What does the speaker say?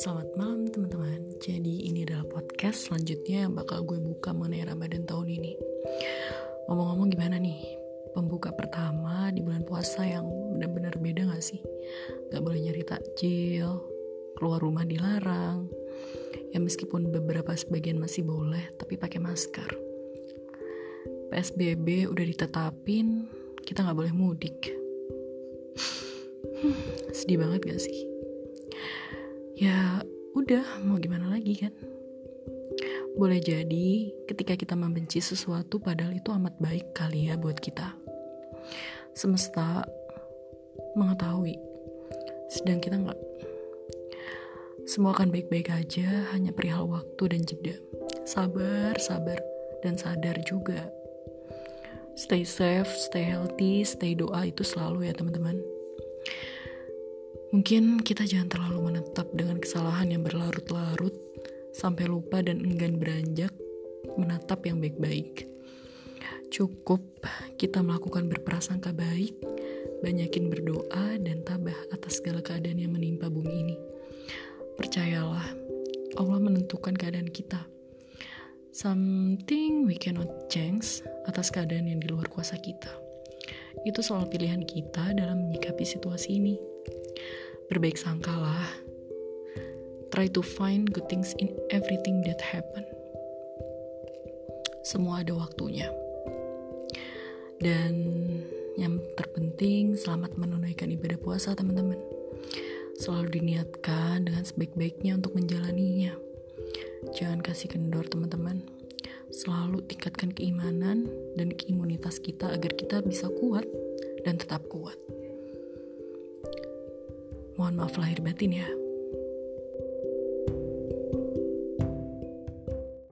Selamat malam teman-teman. Jadi ini adalah podcast selanjutnya yang bakal gue buka mengenai Ramadhan tahun ini. Ngomong-ngomong gimana nih, pembuka pertama di bulan puasa yang benar-benar beda gak sih? Gak boleh nyari takjil, keluar rumah dilarang. Ya meskipun beberapa sebagian masih boleh, tapi pakai masker. PSBB udah ditetapin, kita gak boleh mudik. Sedih banget gak sih? Ya udah, mau gimana lagi kan? Boleh jadi ketika kita membenci sesuatu, padahal itu amat baik kali ya buat kita. Semesta mengetahui, sedang kita gak. Semua akan baik-baik aja, hanya perihal waktu dan jeda. Sabar, dan sadar juga. Stay safe, stay healthy, stay doa itu selalu ya teman-teman. Mungkin kita jangan terlalu menetap dengan kesalahan yang berlarut-larut sampai lupa dan enggan beranjak menatap yang baik-baik. Cukup kita melakukan berprasangka baik, banyakin berdoa dan tabah atas segala keadaan yang menimpa bumi ini. Percayalah, Allah menentukan keadaan kita. Something we cannot change atas keadaan yang di luar kuasa kita. Itu soal pilihan kita dalam menyikapi situasi ini. Berbaik sangkalah. Try to find good things in everything that happen. Semua ada waktunya. Dan yang terpenting, selamat menunaikan ibadah puasa teman-teman. Selalu diniatkan dengan sebaik-baiknya untuk menjalaninya. Jangan kasih kendor teman-teman. Selalu tingkatkan keimanan dan imunitas kita agar kita bisa kuat dan tetap kuat. Mohon maaf lahir batin ya.